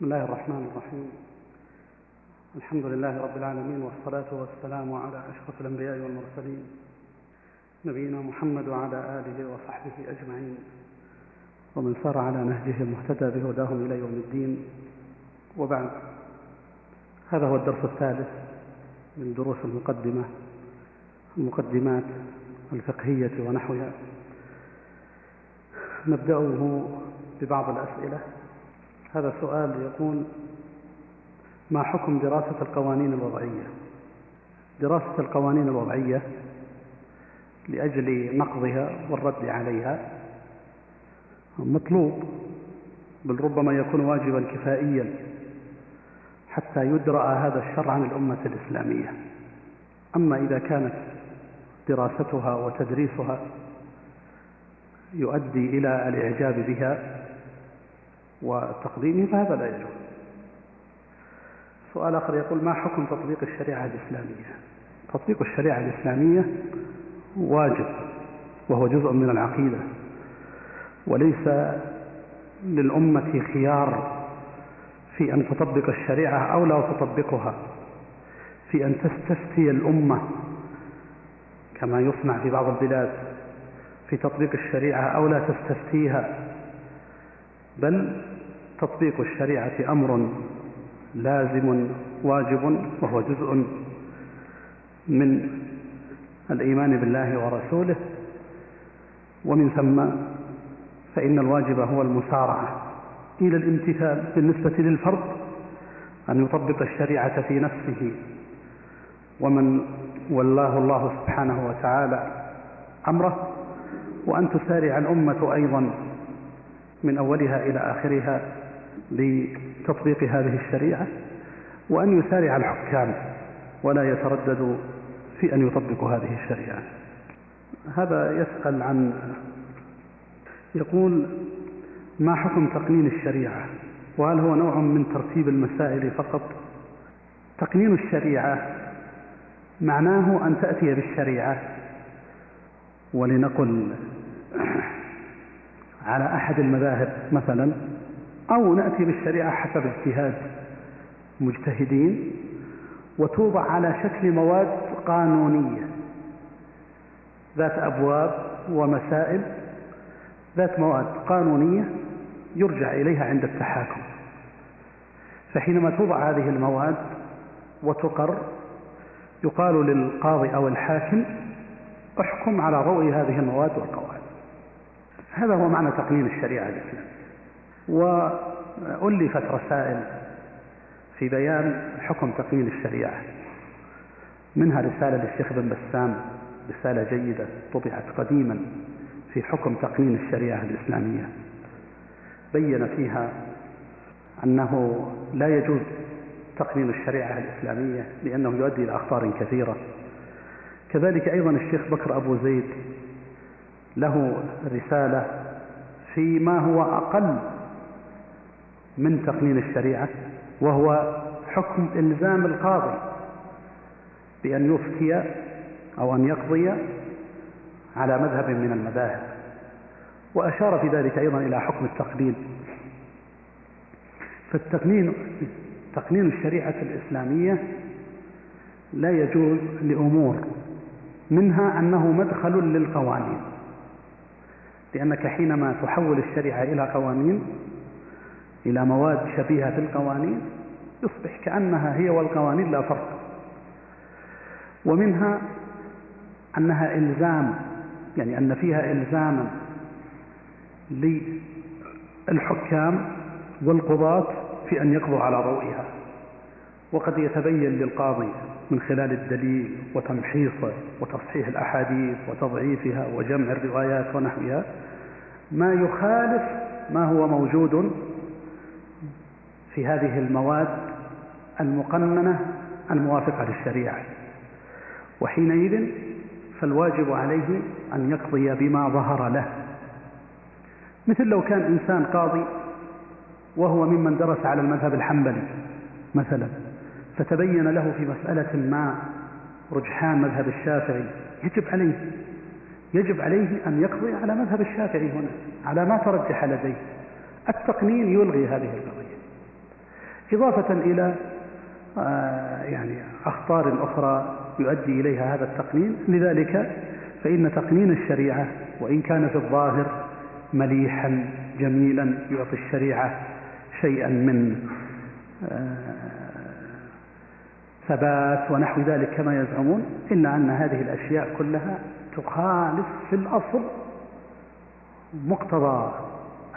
بسم الله الرحمن الرحيم. الحمد لله رب العالمين، والصلاة والسلام على أشرف الأنبياء والمرسلين، نبينا محمد وعلى آله وصحبه أجمعين، ومن سار على نهجه المهتدى بهداهم إلى يوم الدين، وبعد. هذا هو الدرس الثالث من دروس المقدمات الفقهية ونحوها. نبدأه ببعض الأسئلة. هذا السؤال يقول: ما حكم دراسة القوانين الوضعية؟ دراسة القوانين الوضعية لأجل نقضها والرد عليها مطلوب، بل ربما يكون واجبا كفائيا حتى يدرأ هذا الشر عن الأمة الإسلامية. أما إذا كانت دراستها وتدريسها يؤدي إلى الإعجاب بها وتقديمه فهذا لا يجوز. سؤال آخر يقول: ما حكم تطبيق الشريعة الإسلامية؟ تطبيق الشريعة الإسلامية واجب، وهو جزء من العقيدة، وليس للأمة خيار في أن تطبق الشريعة أو لا تطبقها، في أن تستفتي الأمة كما يصنع في بعض البلاد في تطبيق الشريعة أو لا تستفتيها، بل تطبيق الشريعة أمر لازم واجب، وهو جزء من الإيمان بالله ورسوله، ومن ثم فإن الواجب هو المسارعة إلى الامتثال. بالنسبة للفرد أن يطبق الشريعة في نفسه ومن ولاه الله سبحانه وتعالى أمره، وأن تسارع الأمة أيضا من أولها إلى آخرها لتطبيق هذه الشريعة، وأن يسارع الحكام ولا يترددوا في أن يطبقوا هذه الشريعة. هذا يسأل عن، يقول: ما حكم تقنين الشريعة؟ وهل هو نوع من ترتيب المسائل فقط؟ تقنين الشريعة معناه أن تأتي بالشريعة، ولنقل على أحد المذاهب مثلا، أو نأتي بالشريعة حسب اجتهاد مجتهدين، وتوضع على شكل مواد قانونية ذات أبواب ومسائل، ذات مواد قانونية يرجع إليها عند التحاكم. فحينما توضع هذه المواد وتقر، يقال للقاضي أو الحاكم: احكم على ضوء هذه المواد والقواعد. هذا هو معنى تقنين الشريعة الإسلامية. وألفت رسائل في بيان حكم تقنين الشريعة، منها رسالة للشيخ بن بسام، رسالة جيدة طبعت قديما في حكم تقنين الشريعة الإسلامية، بين فيها أنه لا يجوز تقنين الشريعة الإسلامية لأنه يؤدي إلى أخطار كثيرة. كذلك أيضا الشيخ بكر أبو زيد له رسالة فيما هو أقل من تقنين الشريعة، وهو حكم إلزام القاضي بأن يفتي أو أن يقضي على مذهب من المذاهب، وأشار في ذلك أيضا إلى حكم التقنين. فالتقنين تقنين الشريعة الإسلامية لا يجوز لأمور، منها أنه مدخل للقوانين، لأنك حينما تحول الشريعة إلى قوانين، إلى مواد شبيهة في القوانين، يصبح كأنها هي والقوانين لا فرق. ومنها أنها إلزام، يعني أن فيها إلزاما للحكام والقضاة في أن يقضوا على ضوئها، وقد يتبين للقاضي من خلال الدليل وتمحيصه وتصحيح الأحاديث وتضعيفها وجمع الروايات ونحوها ما يخالف ما هو موجود في هذه المواد المقننة الموافقة للشريعة. وحينئذ فالواجب عليه أن يقضي بما ظهر له، مثل لو كان إنسان قاضي وهو ممن درس على المذهب الحنبلي مثلا، فتبين له في مسألة ما رجحان مذهب الشافعي، يجب عليه أن يقضي على مذهب الشافعي هنا، على ما ترجح لديه. التقنين يلغي هذه القضية. إضافة إلى يعني أخطار أخرى يؤدي إليها هذا التقنين. لذلك فإن تقنين الشريعة وإن كان في الظاهر مليحا جميلا يعطي الشريعة شيئا من ثبات ونحو ذلك كما يزعمون، إلا أن هذه الأشياء كلها تخالف في الأصل مقتضى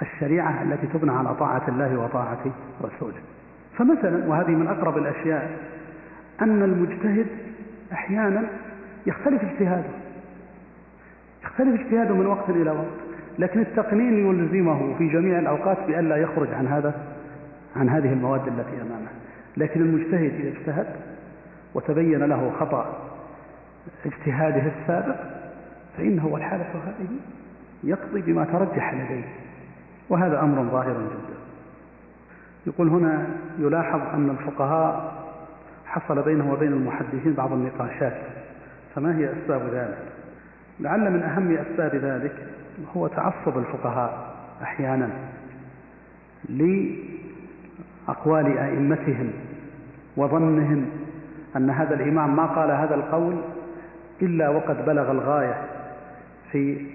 الشريعة التي تبنى على طاعة الله وطاعة رسوله. فمثلا وهذه من أقرب الأشياء أن المجتهد أحيانا يختلف اجتهاده من وقت إلى وقت، لكن التقنين يلزمه في جميع الأوقات بألا يخرج عن هذه المواد التي أمامه. لكن المجتهد إذا اجتهد وتبين له خطأ اجتهاده السابق فإنه والحالة هذه يقضي بما ترجح لديه، وهذا أمر ظاهر جدا. يقول هنا يلاحظ أن الفقهاء حصل بينهم وبين المحدثين بعض النقاشات، فما هي أسباب ذلك؟ لعل من أهم أسباب ذلك هو تعصب الفقهاء أحيانا لأقوال أئمتهم وظنهم أن هذا الإمام ما قال هذا القول إلا وقد بلغ الغاية في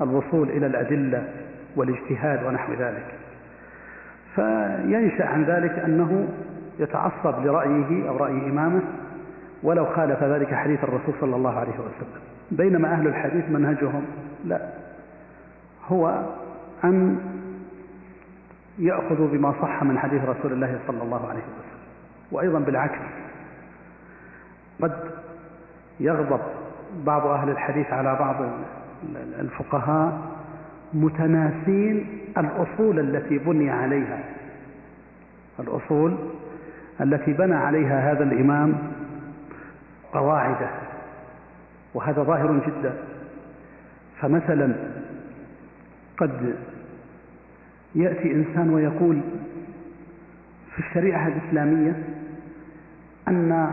الوصول إلى الأدلة والاجتهاد ونحو ذلك، فينشأ عن ذلك أنه يتعصب لرأيه أو رأي إمامه ولو خالف ذلك حديث الرسول صلى الله عليه وسلم، بينما أهل الحديث منهجهم لا هو أن يأخذوا بما صح من حديث رسول الله صلى الله عليه وسلم. وأيضا بالعكس قد يغضب بعض أهل الحديث على بعض الفقهاء متناسين الأصول التي بنى عليها هذا الإمام قواعده، وهذا ظاهر جدا. فمثلا قد يأتي إنسان ويقول في الشريعة الإسلامية أن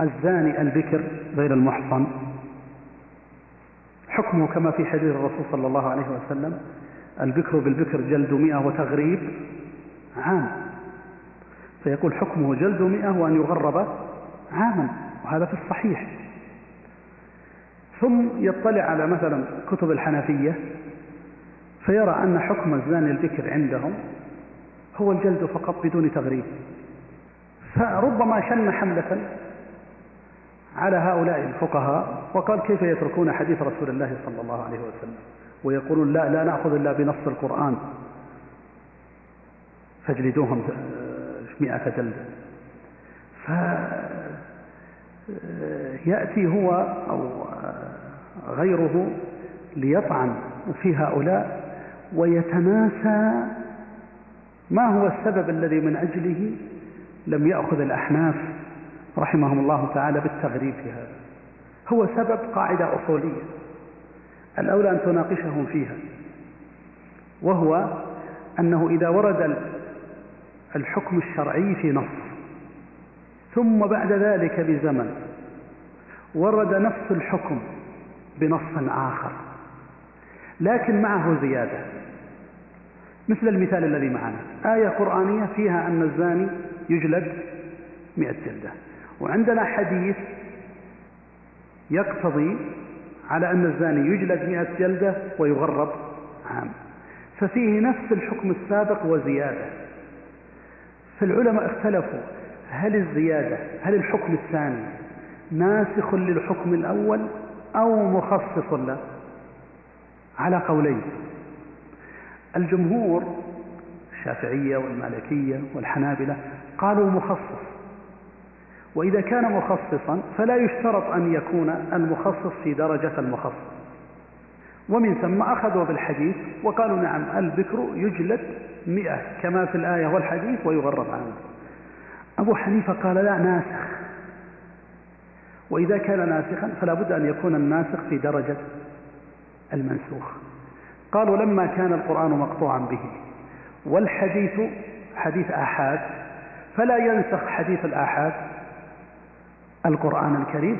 الزاني البكر غير المحصن حكمه كما في حديث الرسول صلى الله عليه وسلم: البكر بالبكر جلد 100 وتغريب عام. فيقول حكمه جلد 100 وأن يغرب عاما، وهذا في الصحيح. ثم يطلع على مثلا كتب الحنفية فيرى أن حكم الزاني البكر عندهم هو الجلد فقط بدون تغريب، فربما شن حملة على هؤلاء الفقهاء وقال: كيف يتركون حديث رسول الله صلى الله عليه وسلم ويقولون لا نأخذ إلا بنص القرآن فاجلدوهم 100 جلدة. فيأتي هو أو غيره ليطعن في هؤلاء ويتناسى ما هو السبب الذي من أجله لم يأخذ الأحناف رحمهم الله تعالى بالتغريب في هذا، هو سبب قاعدة أصولية الأولى أن تناقشهم فيها، وهو أنه إذا ورد الحكم الشرعي في نص ثم بعد ذلك بزمن ورد نفس الحكم بنص آخر لكن معه زيادة، مثل المثال الذي معنا: آية قرآنية فيها أن الزاني يجلد 100 جلدة، وعندنا حديث يقتضي على أن الزاني يجلد 100 جلدة ويغرب عام، ففيه نفس الحكم السابق وزيادة. فالعلماء اختلفوا هل الحكم الثاني ناسخ للحكم الأول أو مخصص له، على قولين. الجمهور الشافعية والمالكية والحنابلة قالوا مخصص، وإذا كان مخصصا فلا يشترط أن يكون المخصص في درجة المخصص، ومن ثم أخذوا بالحديث وقالوا: نعم البكر يجلد 100 كما في الآية والحديث ويغرب عنه. أبو حنيفة قال: لا ناسخ، وإذا كان ناسخا فلا بد أن يكون الناسخ في درجة المنسوخ. قالوا: لما كان القرآن مقطوعا به والحديث حديث آحاد فلا ينسخ حديث الآحاد القرآن الكريم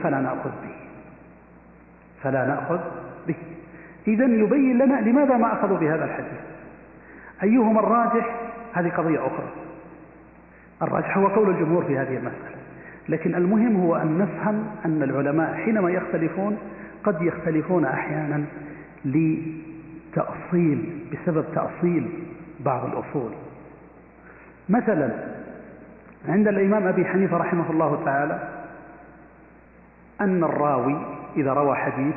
فلا نأخذ به. إذن يبين لنا لماذا ما أخذوا بهذا الحديث، أيهما الراجح، هذه قضية أخرى. الراجح هو قول الجمهور في هذه المسألة، لكن المهم هو أن نفهم أن العلماء حينما يختلفون قد يختلفون أحيانا لتأصيل، بسبب تأصيل بعض الأصول. مثلا عند الإمام أبي حنيفة رحمه الله تعالى أن الراوي إذا روى حديث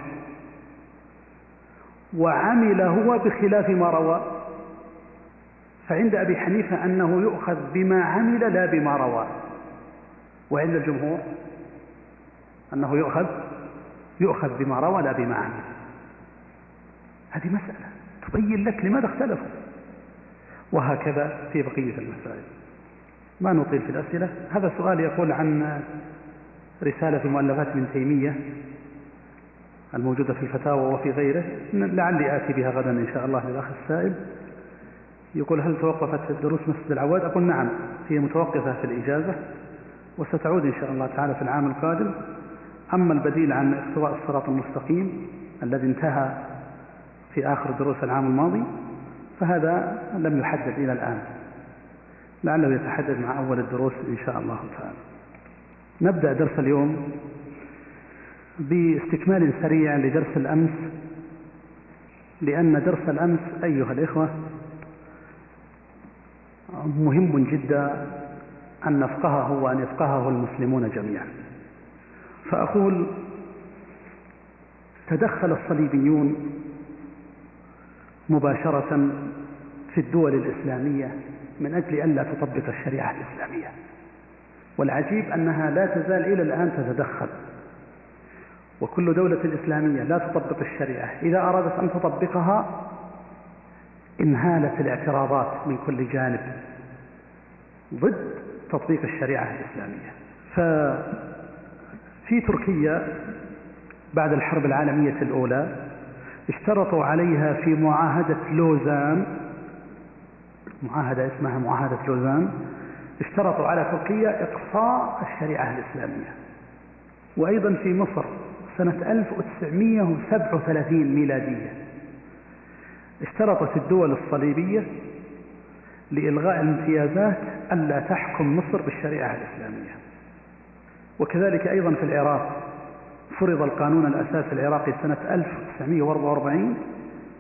وعمل هو بخلاف ما روى، فعند أبي حنيفة أنه يؤخذ بما عمل لا بما روى، وعند الجمهور أنه يؤخذ بما روى لا بما عمل. هذه مسألة تبين لك لماذا اختلفوا، وهكذا في بقية المسائل. ما نطيل في الأسئلة. هذا سؤال يقول عن رسالة في مؤلفات ابن تيمية الموجودة في الفتاوى وفي غيره، لعلي آتي بها غدا إن شاء الله للأخ السائل. يقول هل توقفت الدروس مسجد العواد؟ أقول نعم، هي متوقفة في الإجازة وستعود إن شاء الله تعالى في العام القادم. أما البديل عن اقتضاء الصراط المستقيم الذي انتهى في آخر دروس العام الماضي فهذا لم يحدد إلى الآن، لعله يتحدد مع أول الدروس إن شاء الله تعالى. نبدأ درس اليوم باستكمال سريع لدرس الأمس، لأن درس الأمس أيها الإخوة مهم جدا أن نفقهه وأن يفقهه المسلمون جميعا. فأقول تدخل الصليبيون مباشرة في الدول الإسلامية من أجل أن لا تطبق الشريعة الإسلامية، والعجيب أنها لا تزال إلى الآن تتدخل، وكل دولة إسلامية لا تطبق الشريعة إذا أرادت أن تطبقها انهالت الاعتراضات من كل جانب ضد تطبيق الشريعة الإسلامية. ففي تركيا بعد الحرب العالمية الأولى اشترطوا عليها في معاهدة لوزان، معاهدة اسمها معاهدة لوزان، اشترطوا على تركيا إقصاء الشريعة الإسلامية. وأيضا في مصر سنة 1937 ميلادية اشترطت الدول الصليبية لإلغاء الامتيازات ألا تحكم مصر بالشريعة الإسلامية. وكذلك أيضا في العراق فرض القانون الأساسي العراقي سنة 1944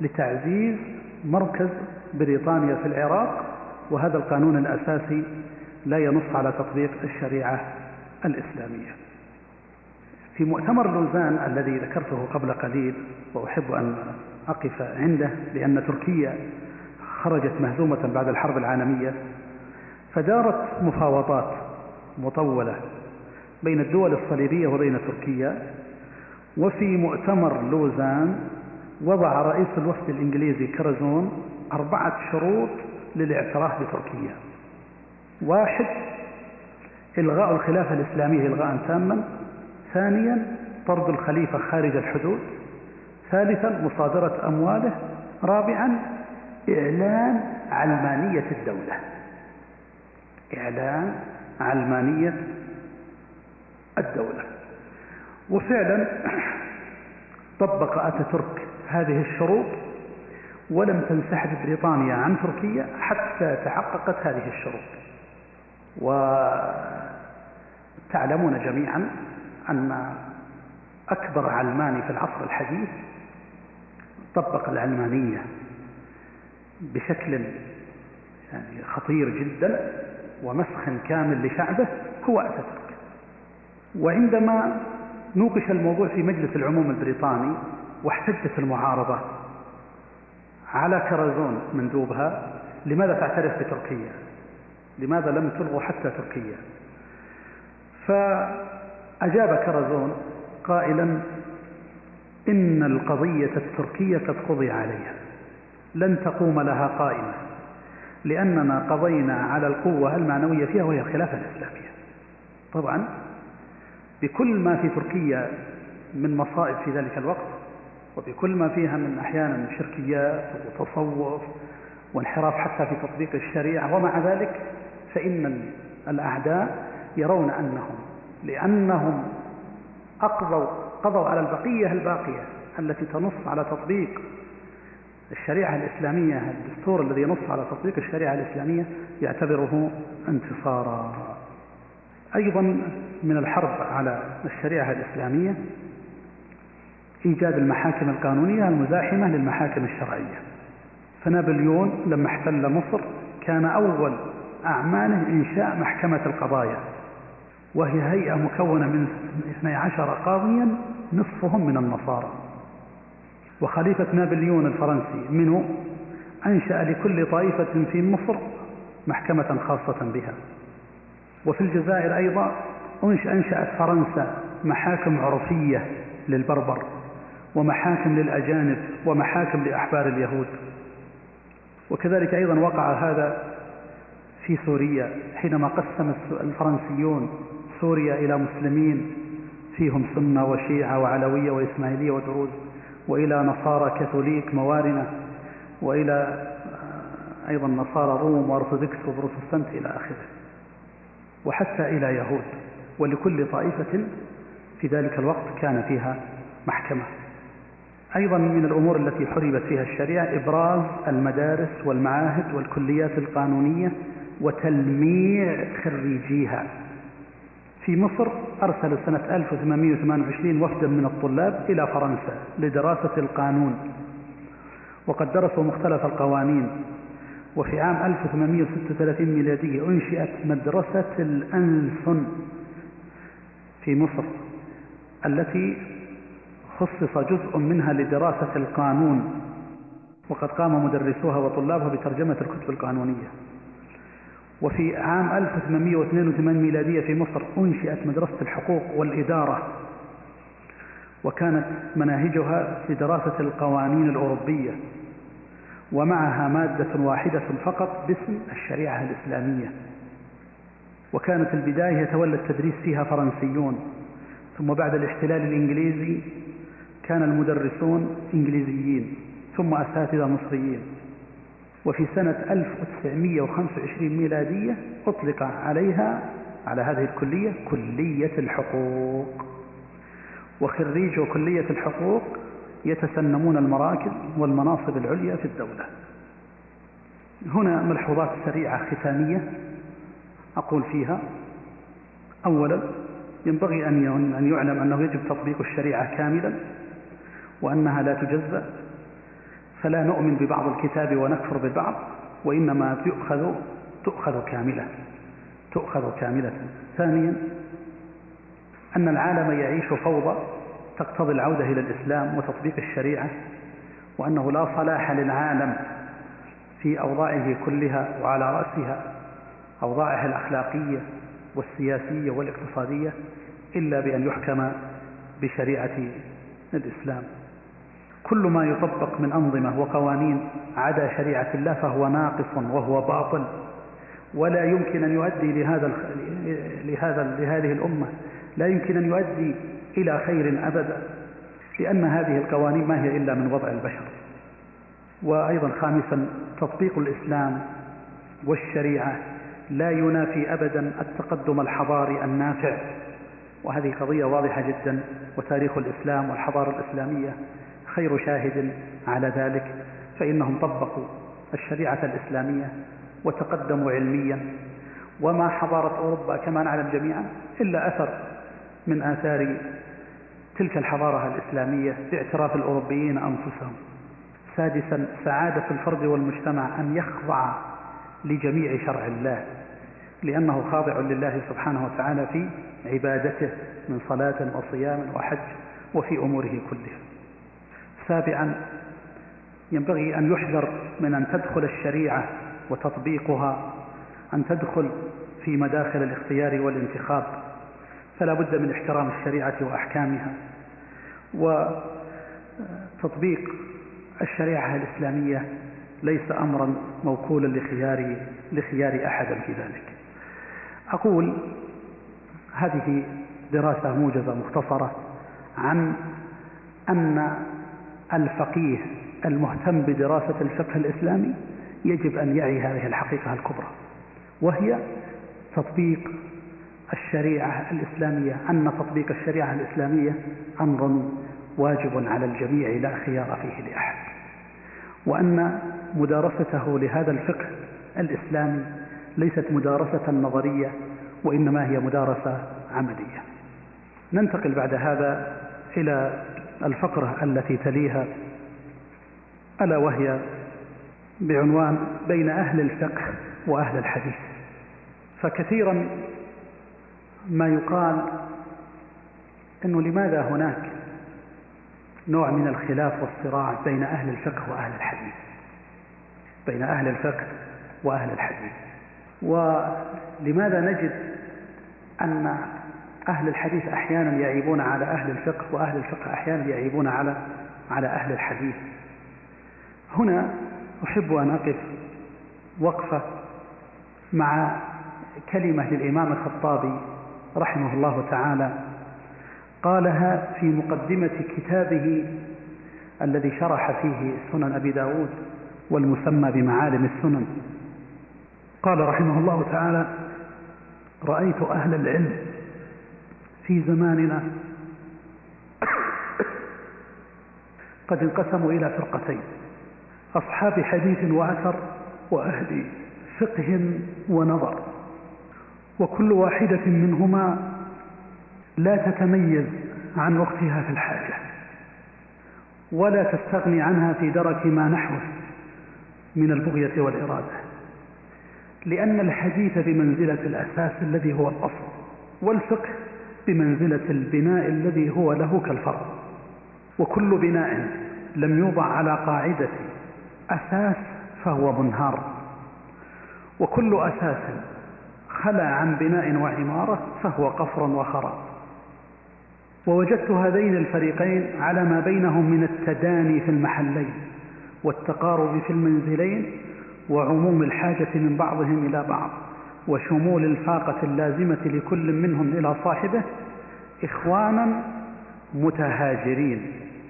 لتعزيز مركز بريطانيا في العراق، وهذا القانون الأساسي لا ينص على تطبيق الشريعة الإسلامية. في مؤتمر لوزان الذي ذكرته قبل قليل وأحب أن أقف عنده، لأن تركيا خرجت مهزومة بعد الحرب العالمية، فدارت مفاوضات مطولة بين الدول الصليبية وبين تركيا. وفي مؤتمر لوزان وضع رئيس الوفد الإنجليزي كارزون 4 شروط للاعتراف بتركيا. 1. إلغاء الخلافة الإسلامية إلغاء تاما. 2. طرد الخليفة خارج الحدود. 3. مصادرة أمواله. 4. إعلان علمانية الدولة، إعلان علمانية الدولة. وفعلا طبق أتاتورك هذه الشروط، ولم تنسحب بريطانيا عن تركيا حتى تحققت هذه الشروط. وتعلمون جميعا أن أكبر علماني في العصر الحديث طبق العلمانية بشكل يعني خطير جدا ومسخ كامل لشعبه هو أتاتورك. وعندما نوقش الموضوع في مجلس العموم البريطاني واحتجت المعارضة على كارزون مندوبها، لماذا تعترف بتركيا؟ لماذا لم تلغوا حتى تركيا؟ فأجاب كارزون قائلا إن القضية التركية قد قضي عليها، لن تقوم لها قائمة، لأننا قضينا على القوة المعنوية فيها وهي الخلافة الإسلامية. طبعا بكل ما في تركيا من مصائب في ذلك الوقت، وبكل ما فيها من أحيانا شركيات وتصوف وانحراف حتى في تطبيق الشريعة، ومع ذلك فإن الأعداء يرون أنهم لأنهم قضوا على البقية الباقية التي تنص على تطبيق الشريعة الإسلامية، الدستور الذي ينص على تطبيق الشريعة الإسلامية يعتبره انتصارا. أيضا من الحرب على الشريعة الإسلامية إيجاد المحاكم القانونية المزاحمة للمحاكم الشرعية. فنابليون لما احتل مصر كان أول أعماله إنشاء محكمة القضايا، وهي هيئة مكونة من 12 قاضيا نصفهم من النصارى. وخليفة نابليون الفرنسي منه أنشأ لكل طائفة في مصر محكمة خاصة بها. وفي الجزائر أيضا أنشأت فرنسا محاكم عرفية للبربر، ومحاكم للأجانب، ومحاكم لأحبار اليهود. وكذلك أيضا وقع هذا في سوريا حينما قسم الفرنسيون سوريا إلى مسلمين فيهم سنة وشيعة وعلوية وإسماعيلية ودروز، وإلى نصارى كاثوليك موارنة، وإلى أيضا نصارى روم وأرثوذكس وبروتستانت إلى آخره، وحتى إلى يهود. ولكل طائفة في ذلك الوقت كان فيها محكمة. أيضا من الأمور التي حربت فيها الشريعة إبراز المدارس والمعاهد والكليات القانونية وتلميع خريجيها. في مصر أرسل سنة 1828 وفدا من الطلاب إلى فرنسا لدراسة القانون، وقد درسوا مختلف القوانين. وفي عام 1836 ميلادية أنشئت مدرسة الألسن في مصر، التي خصص جزء منها لدراسة القانون، وقد قام مدرسوها وطلابها بترجمة الكتب القانونية. وفي عام 1882 ميلادية في مصر أنشئت مدرسة الحقوق والإدارة، وكانت مناهجها لدراسة القوانين الأوروبية، ومعها مادة واحدة فقط باسم الشريعة الإسلامية. وكانت البداية يتولى التدريس فيها فرنسيون، ثم بعد الاحتلال الإنجليزي كان المدرسون إنجليزيين، ثم أساتذة مصريين. وفي سنة 1925 ميلادية أطلق على هذه الكلية كلية الحقوق، وخريجو كلية الحقوق يتسنمون المراكز والمناصب العليا في الدولة. هنا ملحوظات سريعة ختامية أقول فيها: أولا، ينبغي أن يعلم أنه يجب تطبيق الشريعة كاملا، وأنها لا تجزأ، فلا نؤمن ببعض الكتاب ونكفر ببعض، وإنما تؤخذ كاملة. ثانيا، أن العالم يعيش فوضى تقتضي العودة إلى الإسلام وتطبيق الشريعة، وأنه لا صلاح للعالم في أوضاعه كلها، وعلى رأسها أوضاعه الأخلاقية والسياسية والاقتصادية، إلا بأن يحكم بشريعة الإسلام. كل ما يطبق من أنظمة وقوانين عدا شريعة الله فهو ناقص وهو باطل، ولا يمكن أن يؤدي لهذه الأمة، لا يمكن أن يؤدي إلى خير أبدا، لأن هذه القوانين ما هي إلا من وضع البشر. وأيضا خامسا، تطبيق الإسلام والشريعة لا ينافي أبدا التقدم الحضاري النافع، وهذه قضية واضحة جدا، وتاريخ الإسلام والحضارة الإسلامية خير شاهد على ذلك، فإنهم طبقوا الشريعة الإسلامية وتقدموا علميا. وما حضارة أوروبا كما نعلم جميعا إلا أثر من آثار تلك الحضارة الإسلامية باعتراف الأوروبيين أنفسهم. سادسا، سعادة الفرد والمجتمع أن يخضع لجميع شرع الله، لأنه خاضع لله سبحانه وتعالى في عبادته من صلاة وصيام وحج وفي أموره كلها. سابعا، ينبغي أن يحذر من أن تدخل الشريعة وتطبيقها، أن تدخل في مداخل الاختيار والانتخاب، فلا بد من احترام الشريعة وأحكامها. وتطبيق الشريعة الإسلامية ليس أمرا موكولا لخيار أحدا في ذلك. أقول هذه دراسة موجزة مختصرة عن أن الفقيه المهتم بدراسة الفقه الإسلامي يجب أن يعي هذه الحقيقة الكبرى، وهي تطبيق الشريعة الإسلامية، أن تطبيق الشريعة الإسلامية أمر واجب على الجميع لا خيار فيه لأحد. وأن مدارسته لهذا الفقه الإسلامي ليست مدارسة نظرية وإنما هي مدارسة عملية. ننتقل بعد هذا إلى الفقرة التي تليها، ألا وهي بعنوان بين أهل الفقه وأهل الحديث. فكثيرا ما يقال أنه لماذا هناك نوع من الخلاف والصراع بين أهل الفقه وأهل الحديث، بين أهل الفقه وأهل الحديث، ولماذا نجد أن أهل الحديث أحيانا يعيبون على أهل الفقه وأهل الفقه أحيانا يعيبون على أهل الحديث. هنا أحب أن أقف وقفة مع كلمة للإمام الخطابي رحمه الله تعالى قالها في مقدمة كتابه الذي شرح فيه سنن أبي داود والمسمى بمعالم السنن. قال رحمه الله تعالى: رأيت أهل العلم في زماننا قد انقسموا إلى فرقتين: أصحاب حديث وأثر، وأهل فقه ونظر، وكل واحدة منهما لا تتميز عن وقتها في الحاجة ولا تستغني عنها في درك ما نحوه من البغية والإرادة، لأن الحديث بمنزلة الأساس الذي هو الأصل، والفقه بمنزلة البناء الذي هو له كالفرع، وكل بناء لم يوضع على قاعدة أساس فهو منهار، وكل أساس خلى عن بناء وعمارة فهو قفر وخراب. ووجدت هذين الفريقين على ما بينهم من التداني في المحلين والتقارب في المنزلين، وعموم الحاجة من بعضهم إلى بعض، وشمول الفاقة اللازمة لكل منهم إلى صاحبه، إخوانا متهاجرين،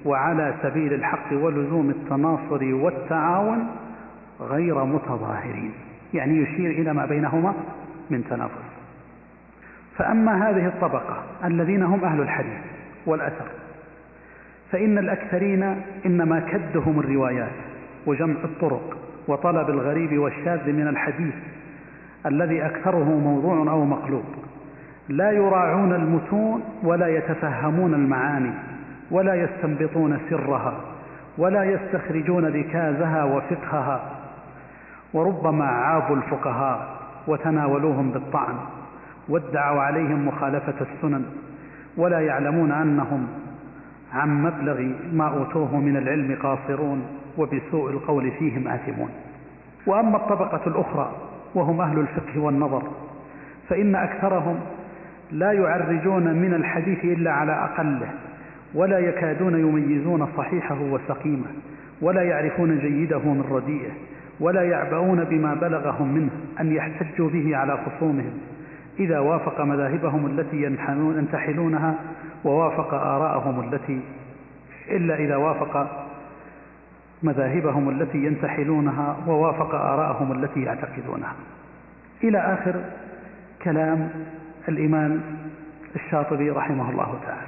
وعلى سبيل الحق ولزوم التناصر والتعاون غير متظاهرين. يعني يشير إلى ما بينهما من تنافس. فأما هذه الطبقة الذين هم أهل الحديث والأثر، فإن الأكثرين إنما كدهم الروايات وجمع الطرق وطلب الغريب والشاذ من الحديث الذي أكثره موضوع أو مقلوب، لا يراعون المتون ولا يتفهمون المعاني ولا يستنبطون سرها ولا يستخرجون ركازها وفقهها، وربما عابوا الفقهاء وتناولوهم بالطعن وادعوا عليهم مخالفة السنن، ولا يعلمون أنهم عن مبلغ ما أوتوه من العلم قاصرون، وبسوء القول فيهم آثمون. وأما الطبقة الأخرى وهم أهل الفقه والنظر، فإن أكثرهم لا يعرجون من الحديث إلا على أقله، ولا يكادون يميزون صحيحه وسقيمه، ولا يعرفون جيده من رديئه، ولا يعبؤون بما بلغهم منه أن يحتجوا به على خصومهم إذا وافق مذاهبهم التي ينتحلونها، ووافق آراءهم التي يعتقدونها، إلى آخر كلام الإمام الشاطبي رحمه الله تعالى.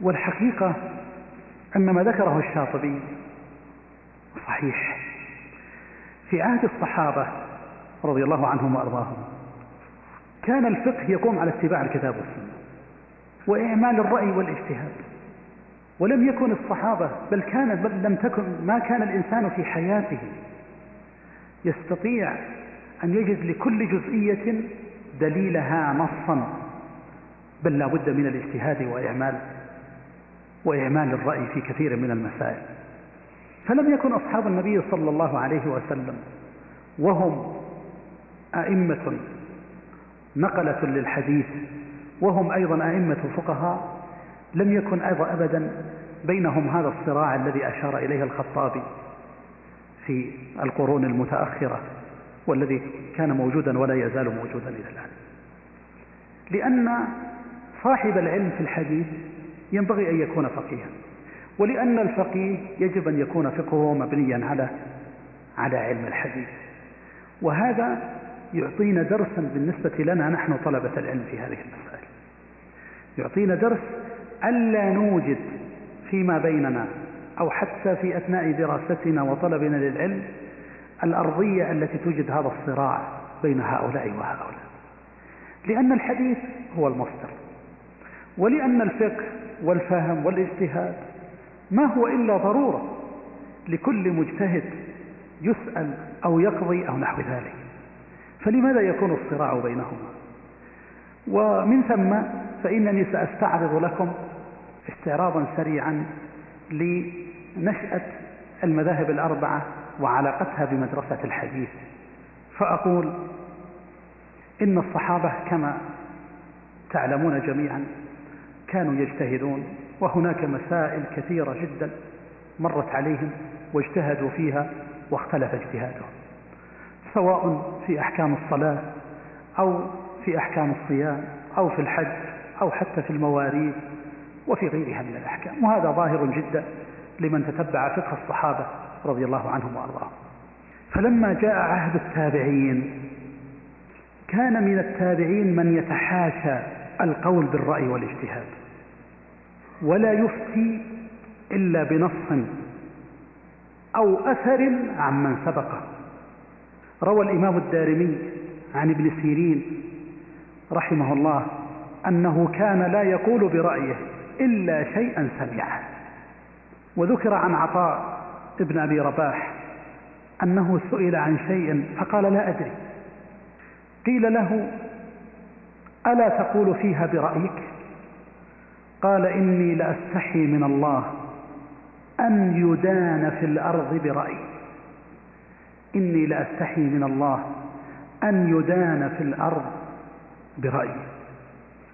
والحقيقة أن ما ذكره الشاطبي صحيح. في عهد الصحابة رضي الله عنهم وأرضاهم كان الفقه يقوم على اتباع الكتاب والسنة وإعمال الرأي والاجتهاد، ولم يكن الصحابة ما كان الإنسان في حياته يستطيع أن يجد لكل جزئية دليلها نصا، بل لا بد من الاجتهاد وإعمال الرأي في كثير من المسائل. فلم يكن أصحاب النبي صلى الله عليه وسلم وهم أئمة نقلة للحديث، وهم أيضا أئمة فقهاء، لم يكن أبدا بينهم هذا الصراع الذي أشار إليه الخطابي في القرون المتأخرة، والذي كان موجودا ولا يزال موجودا إلى الآن. لأن صاحب العلم في الحديث ينبغي أن يكون فقيها، ولأن الفقيه يجب أن يكون فقهه مبنيا على علم الحديث. وهذا يعطينا درسا بالنسبة لنا نحن طلبة العلم في هذه المسائل، يعطينا درس ألا نوجد فيما بيننا أو حتى في أثناء دراستنا وطلبنا للعلم الأرضية التي توجد هذا الصراع بين هؤلاء وهؤلاء، لأن الحديث هو المصدر، ولأن الفقه والفهم والاجتهاد ما هو إلا ضرورة لكل مجتهد يسأل أو يقضي أو نحو ذلك، فلماذا يكون الصراع بينهما؟ ومن ثم فإنني سأستعرض لكم استعراضا سريعا لنشأة المذاهب الأربعة وعلاقتها بمدرسة الحديث. فأقول إن الصحابة كما تعلمون جميعا كانوا يجتهدون، وهناك مسائل كثيرة جدا مرت عليهم واجتهدوا فيها واختلف اجتهادهم، سواء في أحكام الصلاة أو في أحكام الصيام أو في الحج أو حتى في المواريث وفي غيرها من الأحكام، وهذا ظاهر جدا لمن تتبع فقه الصحابة رضي الله عنهم وأرضاهم. فلما جاء عهد التابعين كان من التابعين من يتحاشى القول بالرأي والاجتهاد، ولا يفتي إلا بنص أو أثر عن من سبقه. روى الإمام الدارمي عن ابن سيرين رحمه الله أنه كان لا يقول برأيه إلا شيئا سمعه، وذكر عن عطاء ابن أبي رباح أنه سئل عن شيء فقال لا أدري، قيل له ألا تقول فيها برأيك؟ قال إني لأستحي من الله أن يدان في الأرض برأيي، إني لأستحي من الله أن يدان في الأرض برأيي.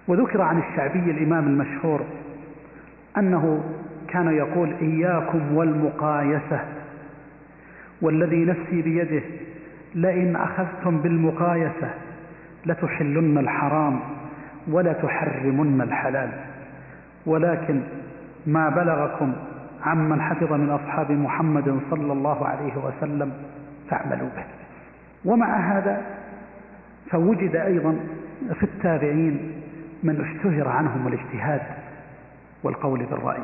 وذكر عن الشعبي الإمام المشهور أنه كان يقول إياكم والمقايسة، والذي نفسي بيده لئن أخذتم بالمقايسة لتحلن الحرام ولتحرمن الحلال، ولكن ما بلغكم عمن حفظ من أصحاب محمد صلى الله عليه وسلم فاعملوا به. ومع هذا فوجد أيضا في التابعين من اشتهر عنهم الاجتهاد والقول بالرأي،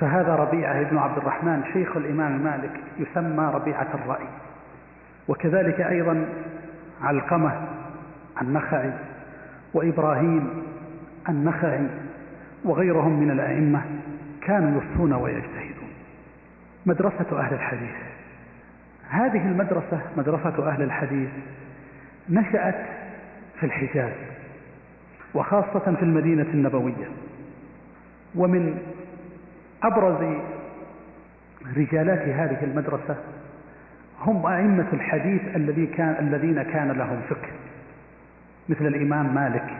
فهذا ربيعة بن عبد الرحمن شيخ الإمام مالك يسمى ربيعة الرأي، وكذلك أيضا علقمة النخعي وإبراهيم النخعي وغيرهم من الأئمة كانوا يفتون ويجتهدون. مدرسة أهل الحديث، هذه المدرسة مدرسة أهل الحديث نشأت في الحجاز وخاصة في المدينة النبوية، ومن أبرز رجالات هذه المدرسة هم أئمة الحديث الذين كان لهم فقه، مثل الإمام مالك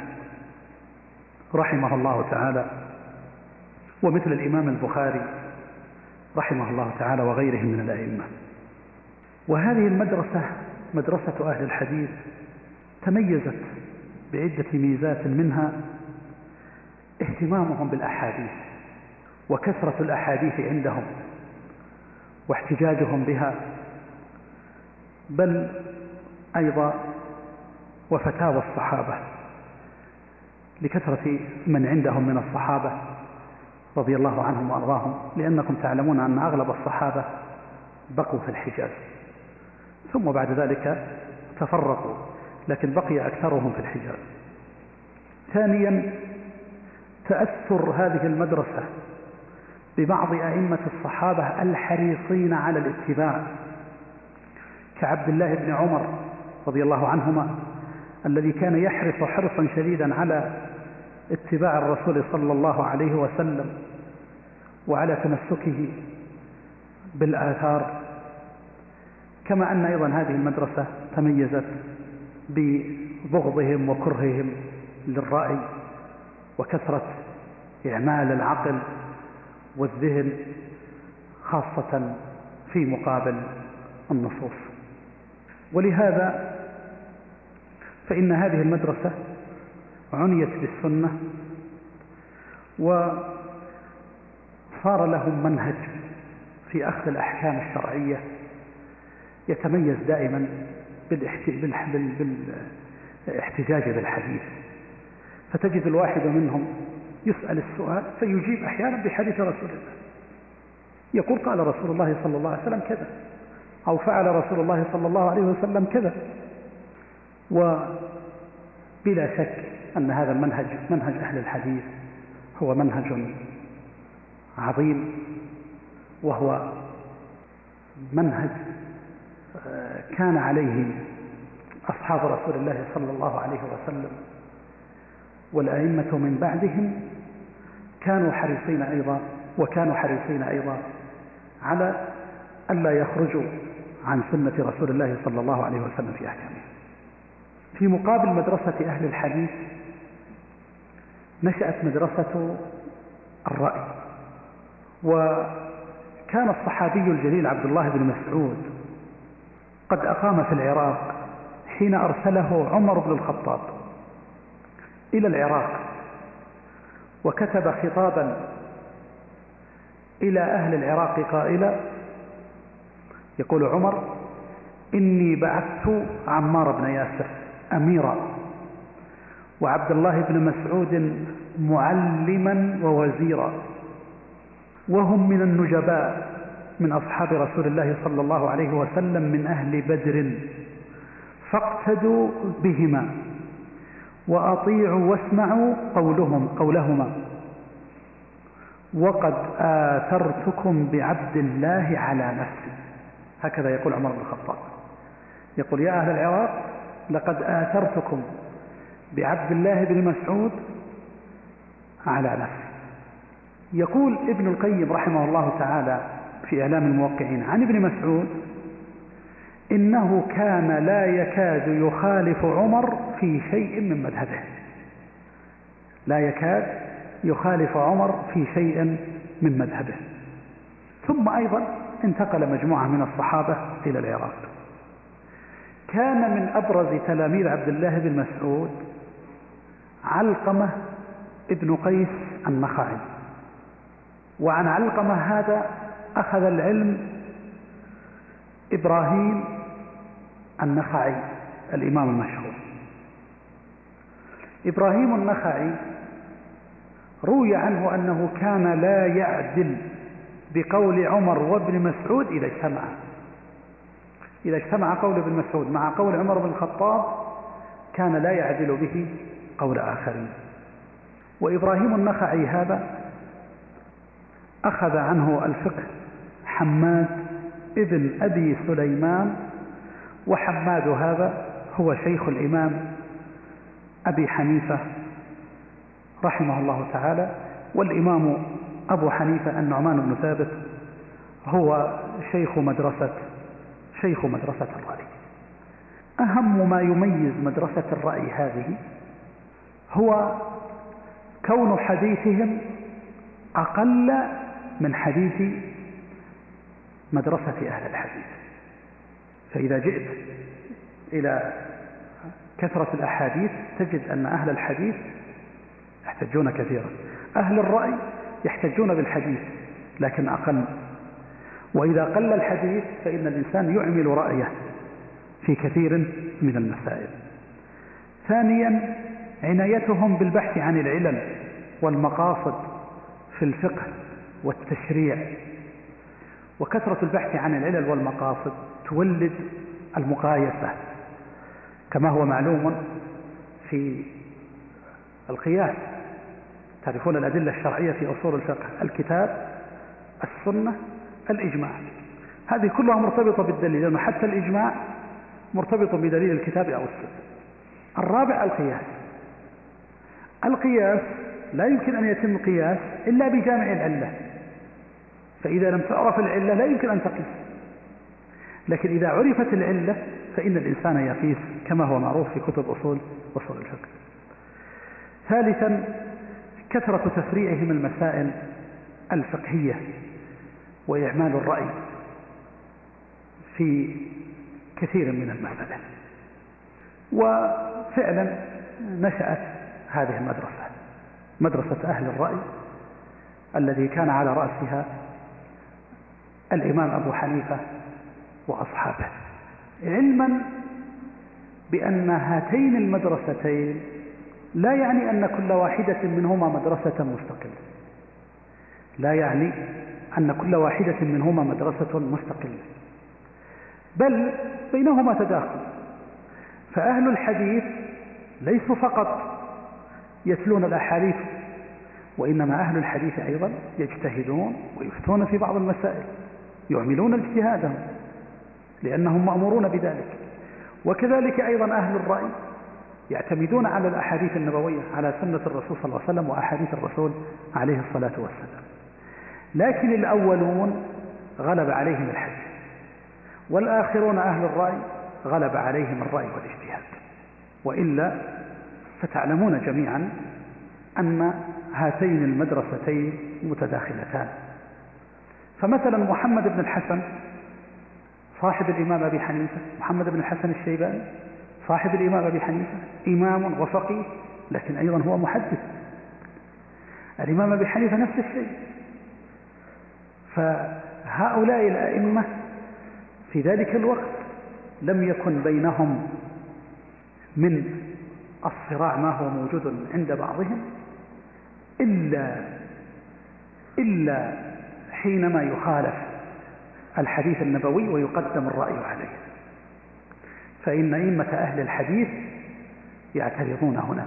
رحمه الله تعالى، ومثل الإمام البخاري رحمه الله تعالى، وغيرهم من الأئمة. وهذه المدرسة مدرسة أهل الحديث تميزت بعدة ميزات، منها اهتمامهم بالأحاديث وكثرة الأحاديث عندهم واحتجاجهم بها، بل أيضا وفتاوى الصحابة لكثرة من عندهم من الصحابة رضي الله عنهم وأرضاهم، لأنكم تعلمون أن أغلب الصحابة بقوا في الحجاز ثم بعد ذلك تفرقوا، لكن بقي أكثرهم في الحجاز. ثانيا تأثر هذه المدرسة ببعض أئمة الصحابة الحريصين على الاتباع، كعبد الله بن عمر رضي الله عنهما الذي كان يحرص حرصا شديدا على اتباع الرسول صلى الله عليه وسلم وعلى تمسكه بالآثار. كما أن أيضا هذه المدرسة تميزت ببغضهم وكرههم للرأي وكثرة إعمال العقل والذهن، خاصة في مقابل النصوص. ولهذا فإن هذه المدرسة عنيت بالسنة وصار لهم منهج في أخذ الأحكام الشرعية يتميز دائما بالاحتجاج بالحديث، فتجد الواحد منهم يسأل السؤال فيجيب أحيانا بحديث رسول الله، يقول قال رسول الله صلى الله عليه وسلم كذا، أو فعل رسول الله صلى الله عليه وسلم كذا. وبلا شك أن هذا المنهج منهج أهل الحديث هو منهج عظيم، وهو منهج كان عليه أصحاب رسول الله صلى الله عليه وسلم، والأئمة من بعدهم كانوا حريصين أيضا على ألا يخرجوا عن سنة رسول الله صلى الله عليه وسلم في أحكامه. في مقابل مدرسة أهل الحديث نشأت مدرسة الرأي، وكان الصحابي الجليل عبد الله بن مسعود قد أقام في العراق حين أرسله عمر بن الخطاب إلى العراق، وكتب خطابا إلى أهل العراق قائلا، يقول عمر: إني بعثت عمار بن ياسر أميرا، وعبد الله بن مسعود معلما ووزيرا، وهم من النجباء من أصحاب رسول الله صلى الله عليه وسلم من أهل بدر، فاقتدوا بهما وأطيعوا واسمعوا قولهما، وقد آثرتكم بعبد الله على نفسي. هكذا يقول عمر بن الخطاب، يقول: يا أهل العراق، لقد آثرتكم بعبد الله بن مسعود على نفسي. يقول ابن القيم رحمه الله تعالى في إعلام الموقعين عن ابن مسعود: إنه كان لا يكاد يخالف عمر في شيء من مذهبه، لا يكاد يخالف عمر في شيء من مذهبه. ثم أيضا انتقل مجموعة من الصحابة إلى العراق. كان من أبرز تلاميذ عبد الله بن مسعود علقمة ابن قيس النخعي، وعن علقمة هذا أخذ العلم إبراهيم النخعي الإمام المشهور. إبراهيم النخعي روي عنه أنه كان لا يعدل بقول عمر وابن مسعود إذا اجتمع قول ابن مسعود مع قول عمر بن الخطاب كان لا يعدل به قول آخرين. وإبراهيم النخعي هذا أخذ عنه الفقه حماد ابن أبي سليمان، وحماد هذا هو شيخ الإمام أبي حنيفة رحمه الله تعالى، والإمام أبو حنيفة النعمان بن ثابت هو شيخ مدرسة الرأي. أهم ما يميز مدرسة الرأي هذه هو كون حديثهم أقل من حديث مدرسة أهل الحديث. فإذا جئت إلى كثرة الأحاديث تجد أن أهل الحديث يحتجون كثيرا، أهل الرأي يحتجون بالحديث لكن أقل. وإذا قل الحديث فإن الإنسان يعمل رأيه في كثير من المسائل. ثانيا، عنايتهم بالبحث عن العلل والمقاصد في الفقه والتشريع، وكثرة البحث عن العلل والمقاصد تولد المقايسة كما هو معلوم في القياس. تعرفون الأدلة الشرعية في أصول الفقه: الكتاب، السنة، الإجماع، هذه كلها مرتبطة بالدليل، لأنه حتى الإجماع مرتبط بدليل الكتاب أو السنة. الرابع، القياس لا يمكن أن يتم القياس إلا بجامع العلة، فإذا لم تعرف العلة لا يمكن أن تقيس، لكن إذا عرفت العلة فإن الإنسان يقيس كما هو معروف في كتب أصول الفقه. ثالثا، كثرة تفريعهم المسائل الفقهية وإعمال الرأي في كثير من المسائل. وفعلا نشأت هذه المدرسة، مدرسة أهل الرأي، الذي كان على رأسها الإمام أبو حنيفة وأصحابه، علما بأن هاتين المدرستين لا يعني أن كل واحدة منهما مدرسة مستقلة، لا يعني أن كل واحدة منهما مدرسة مستقلة، بل بينهما تداخل. فأهل الحديث ليسوا فقط يتلون الأحاديث، وإنما أهل الحديث أيضا يجتهدون ويفتون في بعض المسائل، يعملون اجتهادهم لأنهم مأمورون بذلك. وكذلك أيضا أهل الرأي يعتمدون على الأحاديث النبوية، على سنة الرسول صلى الله عليه وسلم وأحاديث الرسول عليه الصلاة والسلام. لكن الأولون غلب عليهم الحديث، والآخرون أهل الرأي غلب عليهم الرأي والاجتهاد. وإلا فتعلمون جميعا أن هاتين المدرستين متداخلتان. فمثلا محمد بن الحسن صاحب الإمام أبي حنيفة، محمد بن الحسن الشيباني صاحب الإمام أبي حنيفة، إمام وفقيه، لكن أيضا هو محدث. الإمام أبي حنيفة نفس الشيء. فهؤلاء الأئمة في ذلك الوقت لم يكن بينهم من الصراع ما هو موجود عند بعضهم إلا حينما يخالف الحديث النبوي ويقدم الرأي عليه. فإن أئمة أهل الحديث يعترضون هنا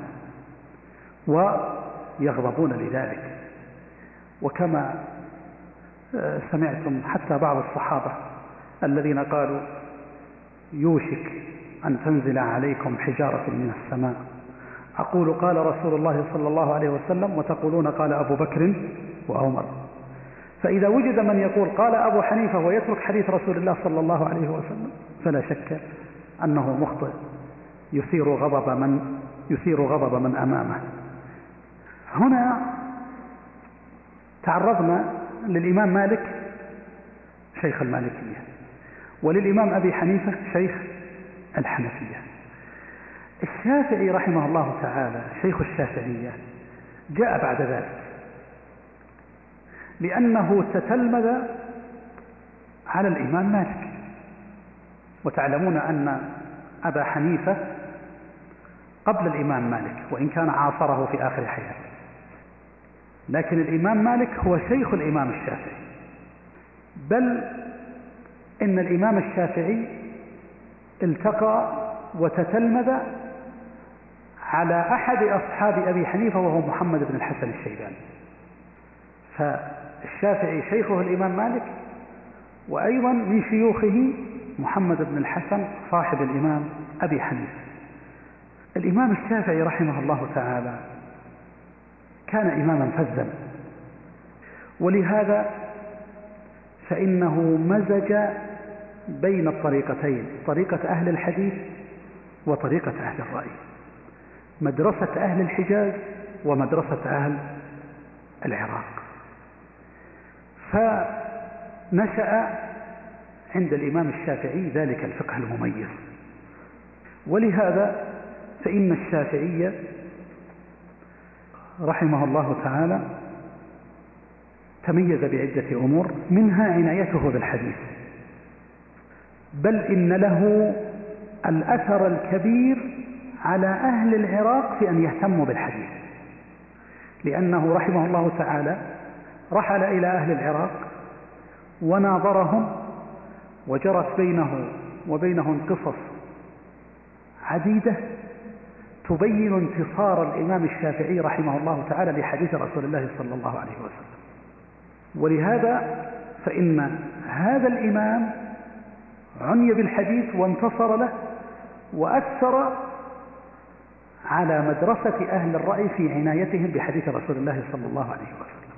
ويغضبون لذلك. وكما سمعتم حتى بعض الصحابة الذين قالوا يوشك أن تنزل عليكم حجارة من السماء، أقول قال رسول الله صلى الله عليه وسلم وتقولون قال أبو بكر وعمر. فإذا وجد من يقول قال أبو حنيفة ويترك حديث رسول الله صلى الله عليه وسلم فلا شك أنه مخطئ يثير غضب من أمامه. هنا تعرضنا للإمام مالك شيخ المالكية، وللإمام أبي حنيفة شيخ الحنفية. الشافعي رحمه الله تعالى شيخ الشافعية جاء بعد ذلك لأنه تتلمذ على الإمام مالك. وتعلمون أن أبا حنيفة قبل الإمام مالك، وإن كان عاصره في آخر حياته، لكن الإمام مالك هو شيخ الإمام الشافعي. بل إن الإمام الشافعي التقى وتتلمذ على أحد أصحاب أبي حنيفة وهو محمد بن الحسن الشيباني. فالشافعي شيخه الإمام مالك، وأيضا من شيوخه محمد بن الحسن صاحب الإمام أبي حنيفة. الإمام الشافعي رحمه الله تعالى كان إماما فذا، ولهذا فإنه مزج بين الطريقتين، طريقة أهل الحديث وطريقة أهل الرأي، مدرسة أهل الحجاز ومدرسة أهل العراق. فنشأ عند الإمام الشافعي ذلك الفقه المميز. ولهذا فإن الشافعي رحمه الله تعالى تميز بعدة أمور، منها عنايته بالحديث، بل إن له الأثر الكبير على أهل العراق في أن يهتموا بالحديث، لأنه رحمه الله تعالى رحل إلى أهل العراق وناظرهم، وجرت بينه وبينهم قصص عديدة تبين انتصار الإمام الشافعي رحمه الله تعالى لحديث رسول الله صلى الله عليه وسلم. ولهذا فإن هذا الإمام عني بالحديث وانتصر له، وأثر على مدرسة أهل الرأي في عنايتهم بحديث رسول الله صلى الله عليه وسلم.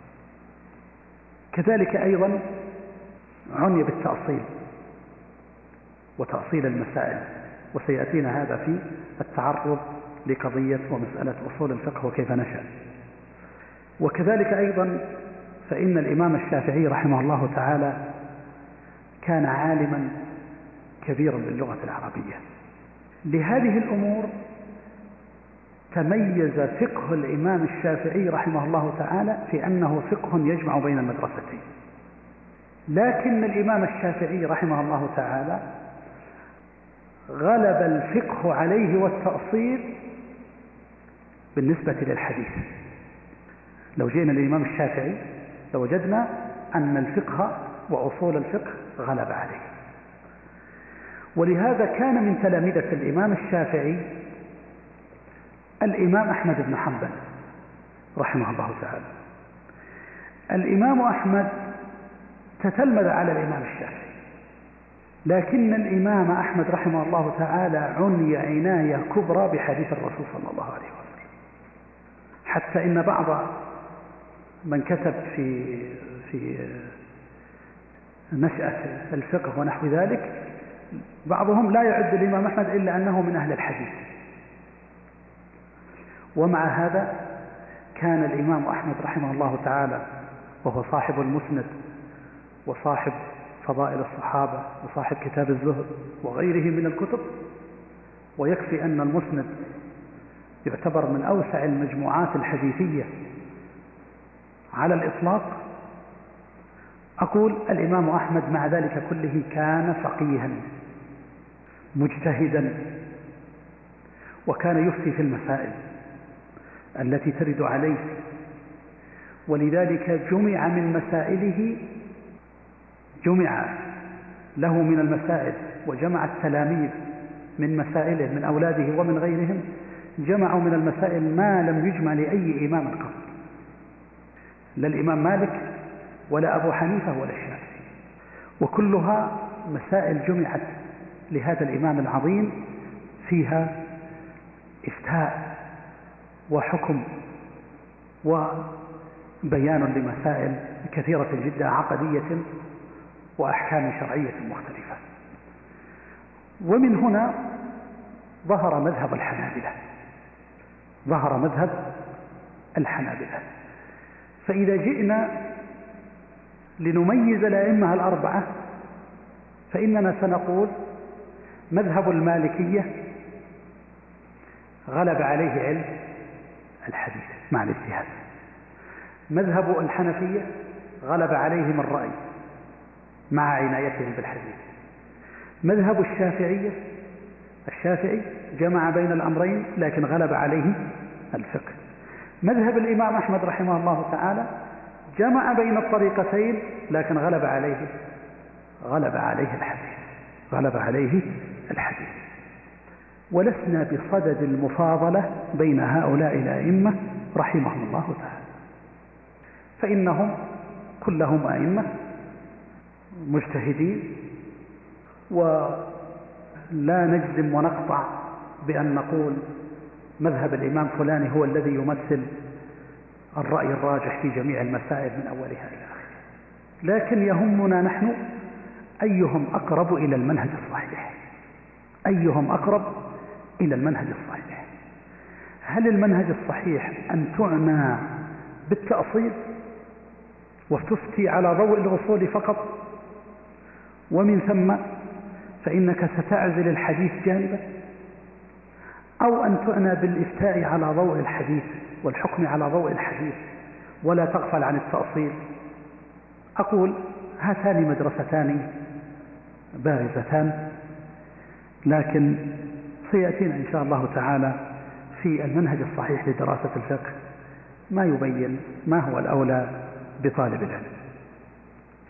كذلك أيضا عني بالتأصيل وتأصيل المسائل، وسيأتينا هذا في التعرض لقضية ومسألة أصول الفقه وكيف نشأ. وكذلك أيضا فإن الإمام الشافعي رحمه الله تعالى كان عالما كبيرا باللغة العربية. لهذه الأمور تميز فقه الإمام الشافعي رحمه الله تعالى في أنه فقه يجمع بين المدرستين. لكن الإمام الشافعي رحمه الله تعالى غلب الفقه عليه والتأصيل بالنسبة للحديث. لو جئنا للإمام الشافعي لوجدنا أن الفقه وأصول الفقه غلب عليه. ولهذا كان من تلامذة الإمام الشافعي الإمام أحمد بن حنبل رحمه الله تعالى. الإمام أحمد تتلمذ على الإمام الشافعي، لكن الإمام أحمد رحمه الله تعالى عني عناية كبرى بحديث الرسول صلى الله عليه وسلم، حتى إن بعض من كتب في نشأة الفقه ونحو ذلك بعضهم لا يعد الإمام أحمد إلا أنه من أهل الحديث. ومع هذا كان الإمام أحمد رحمه الله تعالى وهو صاحب المسند وصاحب فضائل الصحابة وصاحب كتاب الزهد وغيره من الكتب، ويكفي أن المسند يعتبر من أوسع المجموعات الحديثية على الإطلاق، أقول الإمام أحمد مع ذلك كله كان فقيها مجتهدا، وكان يفتي في المسائل التي ترد عليه، ولذلك جمع من مسائله، جمع له من المسائل وجمع التلاميذ من مسائله من أولاده ومن غيرهم، جمعوا من المسائل ما لم يجمع لأي إمام قبل، لا الإمام مالك ولا أبو حنيفة ولا الشافعي، وكلها مسائل جمعت لهذا الإمام العظيم فيها إفتاء وحكم وبيان لمسائل كثيرة جدا عقدية وأحكام شرعية مختلفة. ومن هنا ظهر مذهب الحنابلة، ظهر مذهب الحنابلة. فإذا جئنا لنميز الأئمة الأربعة فإننا سنقول مذهب المالكية غلب عليه علم الحديث مع الاجتهاد، مذهب الحنفية غلب عليهم الرأي مع عنايتهم بالحديث، مذهب الشافعي جمع بين الأمرين لكن غلب عليه الفقه، مذهب الإمام أحمد رحمه الله تعالى جمع بين الطريقتين لكن غلب عليه الحديث. ولسنا بصدد المفاضلة بين هؤلاء الأئمة رحمهم الله تعالى، فإنهم كلهم أئمة مجتهدين، ولا نجزم ونقطع بأن نقول مذهب الإمام فلان هو الذي يمثل الرأي الراجح في جميع المسائل من أولها إلى آخرها، لكن يهمنا نحن أيهم أقرب إلى المنهج الصحيح، أيهم أقرب إلى المنهج الصحيح. هل المنهج الصحيح أن تعنى بالتأصيل وتفتي على ضوء الأصول فقط، ومن ثم فإنك ستعزل الحديث جانبا، أو أن تعنى بالإفتاء على ضوء الحديث والحكم على ضوء الحديث ولا تغفل عن التأصيل؟ أقول هاتان مدرستان بارزتان، لكن سيأتينا إن شاء الله تعالى في المنهج الصحيح لدراسة الفقه ما يبين ما هو الأولى بطالب العلم.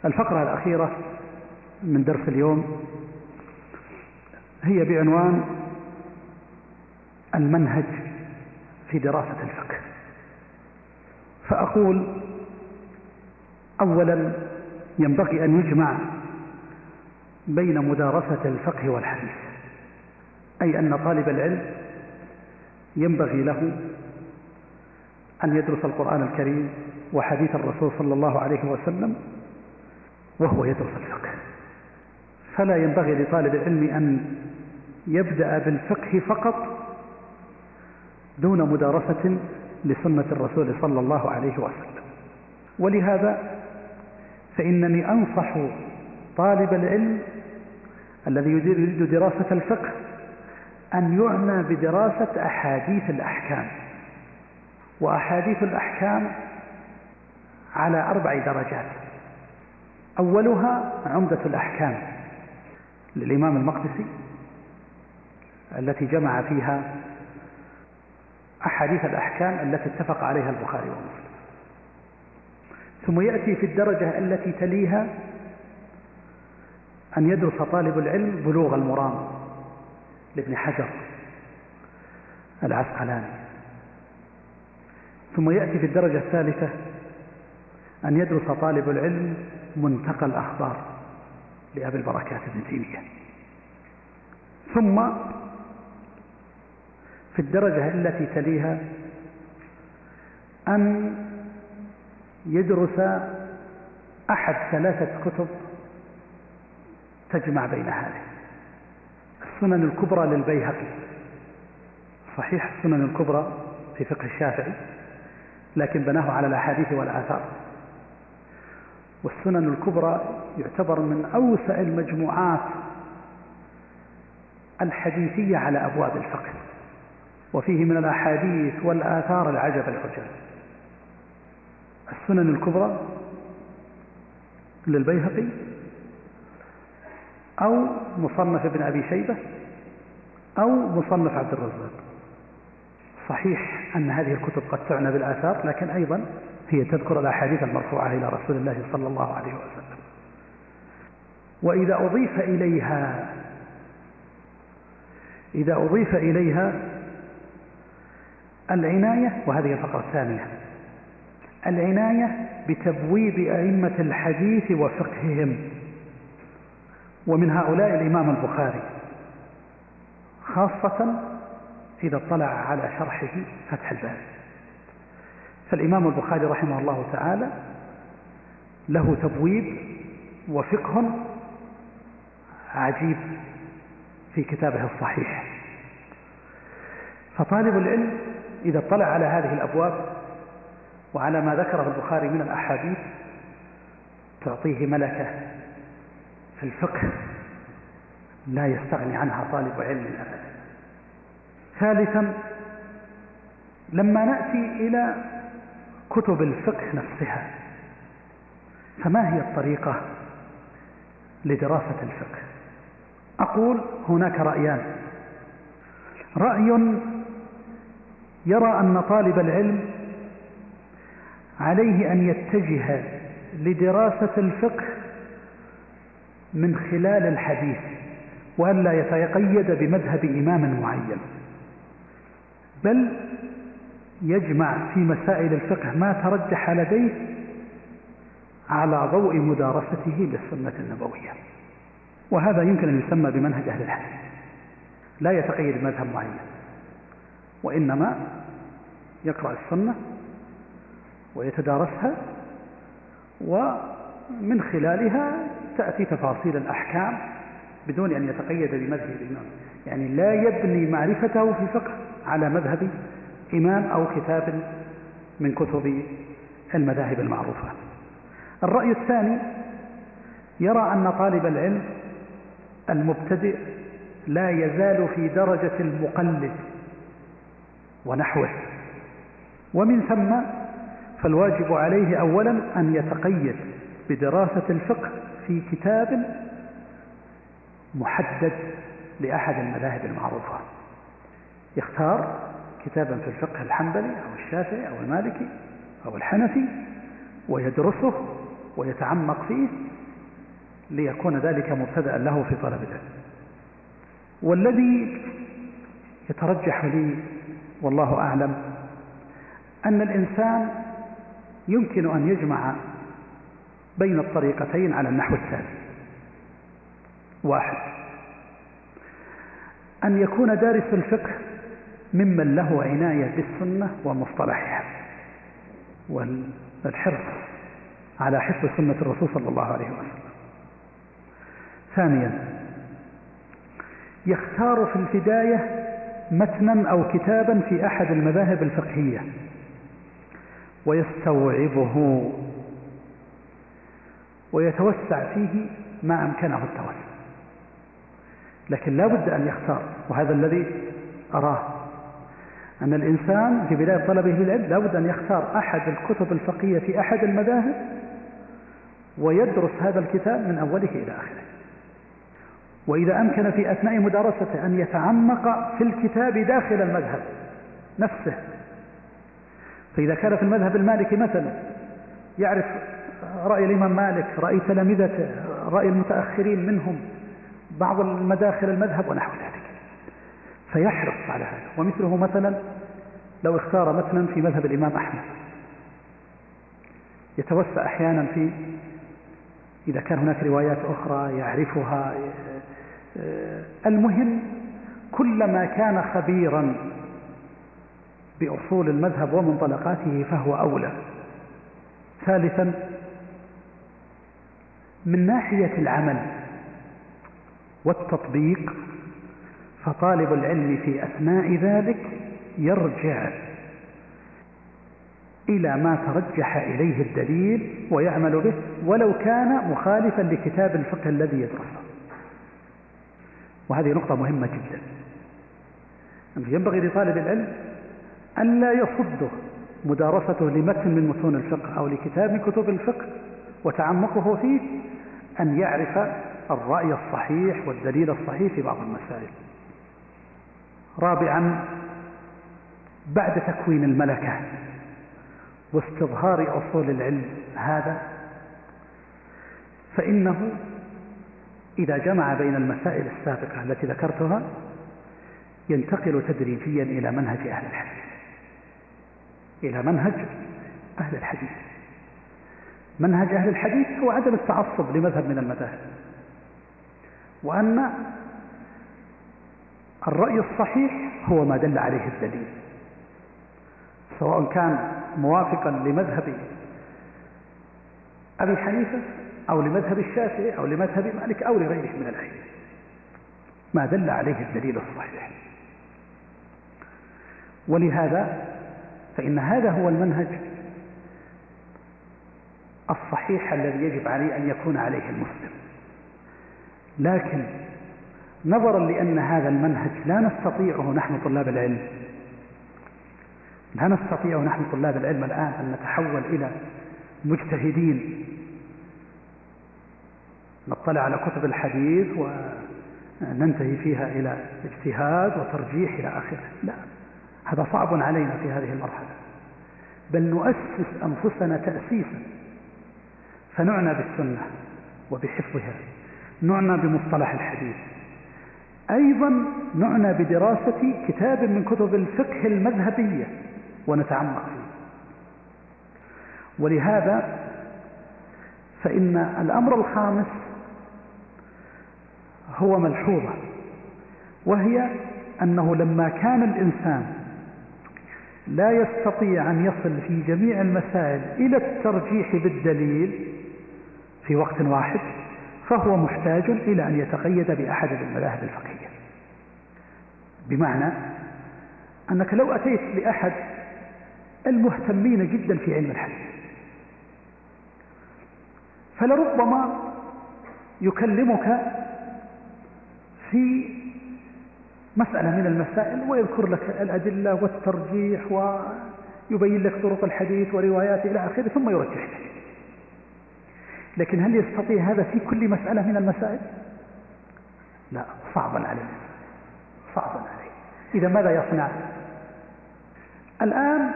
الفقرة الأخيرة من درس اليوم هي بعنوان المنهج في دراسة الفقه. فأقول أولا ينبغي أن يجمع بين مدارسة الفقه والحديث، أي أن طالب العلم ينبغي له أن يدرس القرآن الكريم وحديث الرسول صلى الله عليه وسلم وهو يدرس الفقه، فلا ينبغي لطالب العلم أن يبدأ بالفقه فقط دون مدارسة لسنة الرسول صلى الله عليه وسلم. ولهذا فإنني أنصح طالب العلم الذي يريد دراسة الفقه أن يعنى بدراسة أحاديث الأحكام، وأحاديث الأحكام على 4 درجات. أولها عمدة الأحكام للإمام المقدسي التي جمع فيها أحاديث الأحكام التي اتفق عليها البخاري ومسلم، ثم يأتي في الدرجة التي تليها أن يدرس طالب العلم بلوغ المرام لابن حجر العسقلاني، ثم يأتي في الدرجة الثالثة أن يدرس طالب العلم منتقى الأخبار لأبي البركات ابن تيمية، ثم في الدرجة التي تليها أن يدرس أحد ثلاثة كتب تجمع بين هذه: السنن الكبرى للبيهقي، صحيح السنن الكبرى في فقه الشافعي لكن بناه على الأحاديث والآثار، والسنن الكبرى يعتبر من أوسع المجموعات الحديثية على أبواب الفقه، وفيه من الأحاديث والآثار العجب العجاب. السنن الكبرى للبيهقي أو مصنف ابن أبي شيبة أو مصنف عبد الرزاق. صحيح أن هذه الكتب قد تعنى بالآثار لكن أيضا هي تذكر الأحاديث المرفوعة إلى رسول الله صلى الله عليه وسلم، وإذا أضيف إليها العناية، وهذه الفقرة الثانية، العناية بتبويب أئمة الحديث وفقههم، ومن هؤلاء الإمام البخاري، خاصة إذا اطلع على شرحه فتح الباري. فالإمام البخاري رحمه الله تعالى له تبويب وفقه عجيب في كتابه الصحيح، فطالب العلم إذا اطلع على هذه الأبواب وعلى ما ذكره البخاري من الأحاديث تعطيه ملكة في الفقه لا يستغني عنها طالب علم أبدا. ثالثا، لما نأتي إلى كتب الفقه نفسها، فما هي الطريقة لدراسة الفقه؟ أقول هناك رأيان: رأي يرى أن طالب العلم عليه أن يتجه لدراسة الفقه من خلال الحديث، وأن لا يتقيد بمذهب إمام معين، بل يجمع في مسائل الفقه ما ترجح لديه على ضوء مدارسته للسنة النبوية، وهذا يمكن أن يسمى بمنهج أهل الحديث، لا يتقيد بمذهب معين، وإنما يقرأ السنة ويتدارسها، ومن خلالها تأتي تفاصيل الأحكام بدون أن يتقيد بمذهب الإمام، يعني لا يبني معرفته في الفقه على مذهب إمام أو كتاب من كتب المذاهب المعروفة. الرأي الثاني يرى أن طالب العلم المبتدئ لا يزال في درجة المقلد ونحوه، ومن ثم فالواجب عليه أولا أن يتقيد بدراسة الفقه في كتاب محدد لأحد المذاهب المعروفة، يختار كتابا في الفقه الحنبلي أو الشافعي أو المالكي أو الحنفي ويدرسه ويتعمق فيه ليكون ذلك مبتدأ له في طلب العلم. والذي يترجح لي والله أعلم أن الإنسان يمكن أن يجمع بين الطريقتين على النحو التالي: واحد، أن يكون دارس الفقه ممن له عناية بالسنة ومصطلحها والحرص على حفظ سنة الرسول صلى الله عليه وسلم. ثانيا، يختار في البداية متنا أو كتابا في أحد المذاهب الفقهية ويستوعبه ويتوسع فيه ما أمكنه التوسع، لكن لا بد أن يختار، وهذا الذي أراه، أن الإنسان في بداية طلبه للعلم لا بد أن يختار أحد الكتب الفقهية في أحد المذاهب ويدرس هذا الكتاب من أوله إلى آخره، وإذا أمكن في أثناء مدارسته أن يتعمق في الكتاب داخل المذهب نفسه، فإذا كان في المذهب المالكي مثلا يعرف رأي الإمام مالك، رأي تلامذته، رأي المتأخرين منهم، بعض المداخل المذهب ونحو ذلك، فيحرص على هذا. ومثله مثلا لو اختار متنا في مذهب الإمام أحمد، يتوسع أحيانا في إذا كان هناك روايات أخرى يعرفها. المهم كلما كان خبيرا بأصول المذهب ومنطلقاته فهو أولى. ثالثا من ناحية العمل والتطبيق، فطالب العلم في أثناء ذلك يرجع إلى ما ترجح إليه الدليل ويعمل به ولو كان مخالفا لكتاب الفقه الذي يدرسه. وهذه نقطة مهمة جدا، ينبغي لطالب العلم أن لا يصده مدارسته لمتن من متون الفقه أو لكتاب من كتب الفقه وتعمقه فيه أن يعرف الرأي الصحيح والدليل الصحيح في بعض المسائل. رابعا بعد تكوين الملكة واستظهار أصول العلم هذا، فإنه إذا جمع بين المسائل السابقة التي ذكرتها ينتقل تدريجيا إلى منهج أهل الحديث، منهج أهل الحديث هو عدم التعصب لمذهب من المذاهب، وأن الرأي الصحيح هو ما دل عليه الدليل، سواء كان موافقا لمذهب أبي حنيفة أو لمذهب الشافعي أو لمذهب مالك أو لغيره من الأئمة، ما دل عليه الدليل الصحيح. ولهذا فإن هذا هو المنهج الصحيح الذي يجب عليه أن يكون عليه المسلم. لكن نظرا لأن هذا المنهج لا نستطيع نحن طلاب العلم الآن أن نتحول إلى مجتهدين نطلع على كتب الحديث وننتهي فيها إلى اجتهاد وترجيح إلى آخره، لا، هذا صعب علينا في هذه المرحلة، بل نؤسس أنفسنا تأسيسا، فنعنى بالسنة وبحفظها، نعنى بمصطلح الحديث، أيضا نعنى بدراسة كتاب من كتب الفقه المذهبية ونتعمق فيه. ولهذا فإن الأمر الخامس هو ملحوظة، وهي أنه لما كان الإنسان لا يستطيع أن يصل في جميع المسائل إلى الترجيح بالدليل في وقت واحد، فهو محتاج إلى أن يتقيد بأحد المذاهب الفقهية، بمعنى أنك لو أتيت لأحد المهتمين جدا في علم الحديث فلربما يكلمك في مسألة من المسائل ويذكر لك الأدلة والترجيح ويبين لك طرق الحديث ورواياته إلى آخره ثم يرجح لك، لكن هل يستطيع هذا في كل مسألة من المسائل؟ لا، صعبا عليه. إذا ماذا يصنع؟ الآن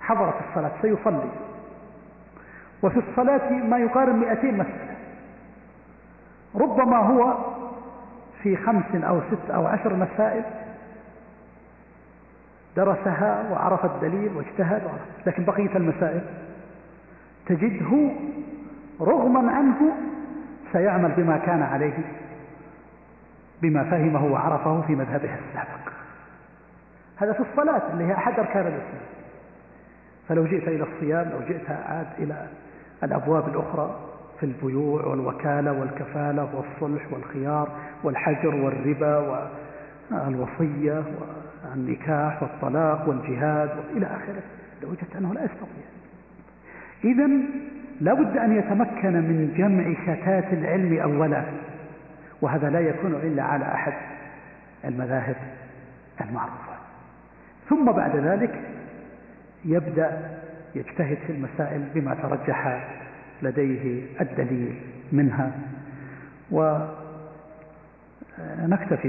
حضرت الصلاة، سيصلي، وفي الصلاة ما يقارب 200 مسألة، ربما هو في 5 أو 6 أو 10 مسائل درسها وعرف الدليل واجتهد، لكن بقية المسائل تجده رغما عنه سيعمل بما كان عليه، بما فهمه وعرفه في مذهبه السابق. هذا في الصلاة اللي هي أحد أركان الإسلام. فلو جئت إلى الصيام، لو جئت عاد إلى الأبواب الأخرى في البيوع والوكالة والكفالة والصلح والخيار والحجر والربا والوصية والنكاح والطلاق والجهاد إلى آخره، لوجدت أنه لا يستطيع. إذن لا بد أن يتمكن من جمع شتات العلم أولا، وهذا لا يكون إلا على أحد المذاهب المعروفة، ثم بعد ذلك يبدأ يجتهد في المسائل بما ترجح لديه الدليل منها. ونكتفي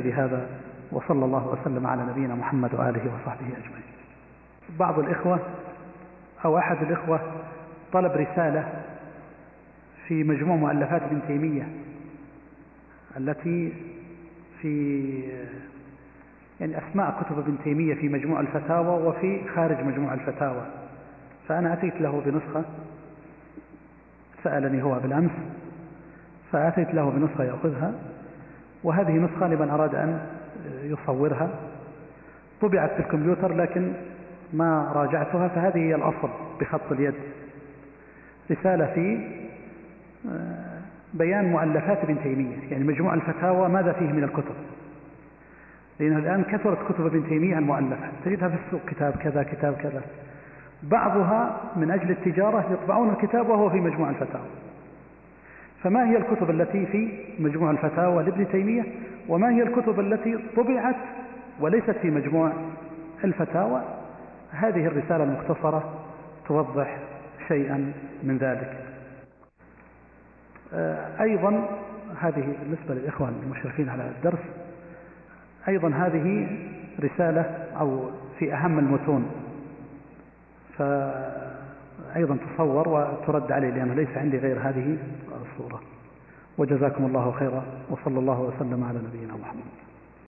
بهذا، وصلى الله وسلم على نبينا محمد وآله وصحبه أجمعين. بعض الإخوة أو أحد الإخوة طلب رسالة في مجموع مؤلفات ابن تيمية التي في يعني أسماء كتب ابن تيمية في مجموع الفتاوى وفي خارج مجموع الفتاوى، فأنا أتيت له بنسخة، سألني هو بالأمس فأتيت له بنسخة يأخذها، وهذه نسخة لمن أراد أن يصورها، طبعت في الكمبيوتر لكن ما راجعتها، فهذه هي الأصل بخط اليد. رسالة في بيان مؤلفات ابن تيمية، يعني مجموع الفتاوى ماذا فيه من الكتب، لأنه الآن كثرت كتب ابن تيمية المؤلفة، تجدها في السوق كتاب كذا كتاب كذا، بعضها من أجل التجارة يطبعون الكتاب وهو في مجموع الفتاوى. فما هي الكتب التي في مجموع الفتاوى لابن تيمية، وما هي الكتب التي طبعت وليست في مجموع الفتاوى؟ هذه الرسالة المختصرة توضح شيئا من ذلك. أيضا هذه بالنسبة للإخوان المشرفين على الدرس، أيضا هذه رسالة أو في أهم المتون، فأيضا تصور وترد عليه لأنه ليس عندي غير هذه الصورة. وجزاكم الله خيرا، وصلى الله وسلم على نبينا محمد.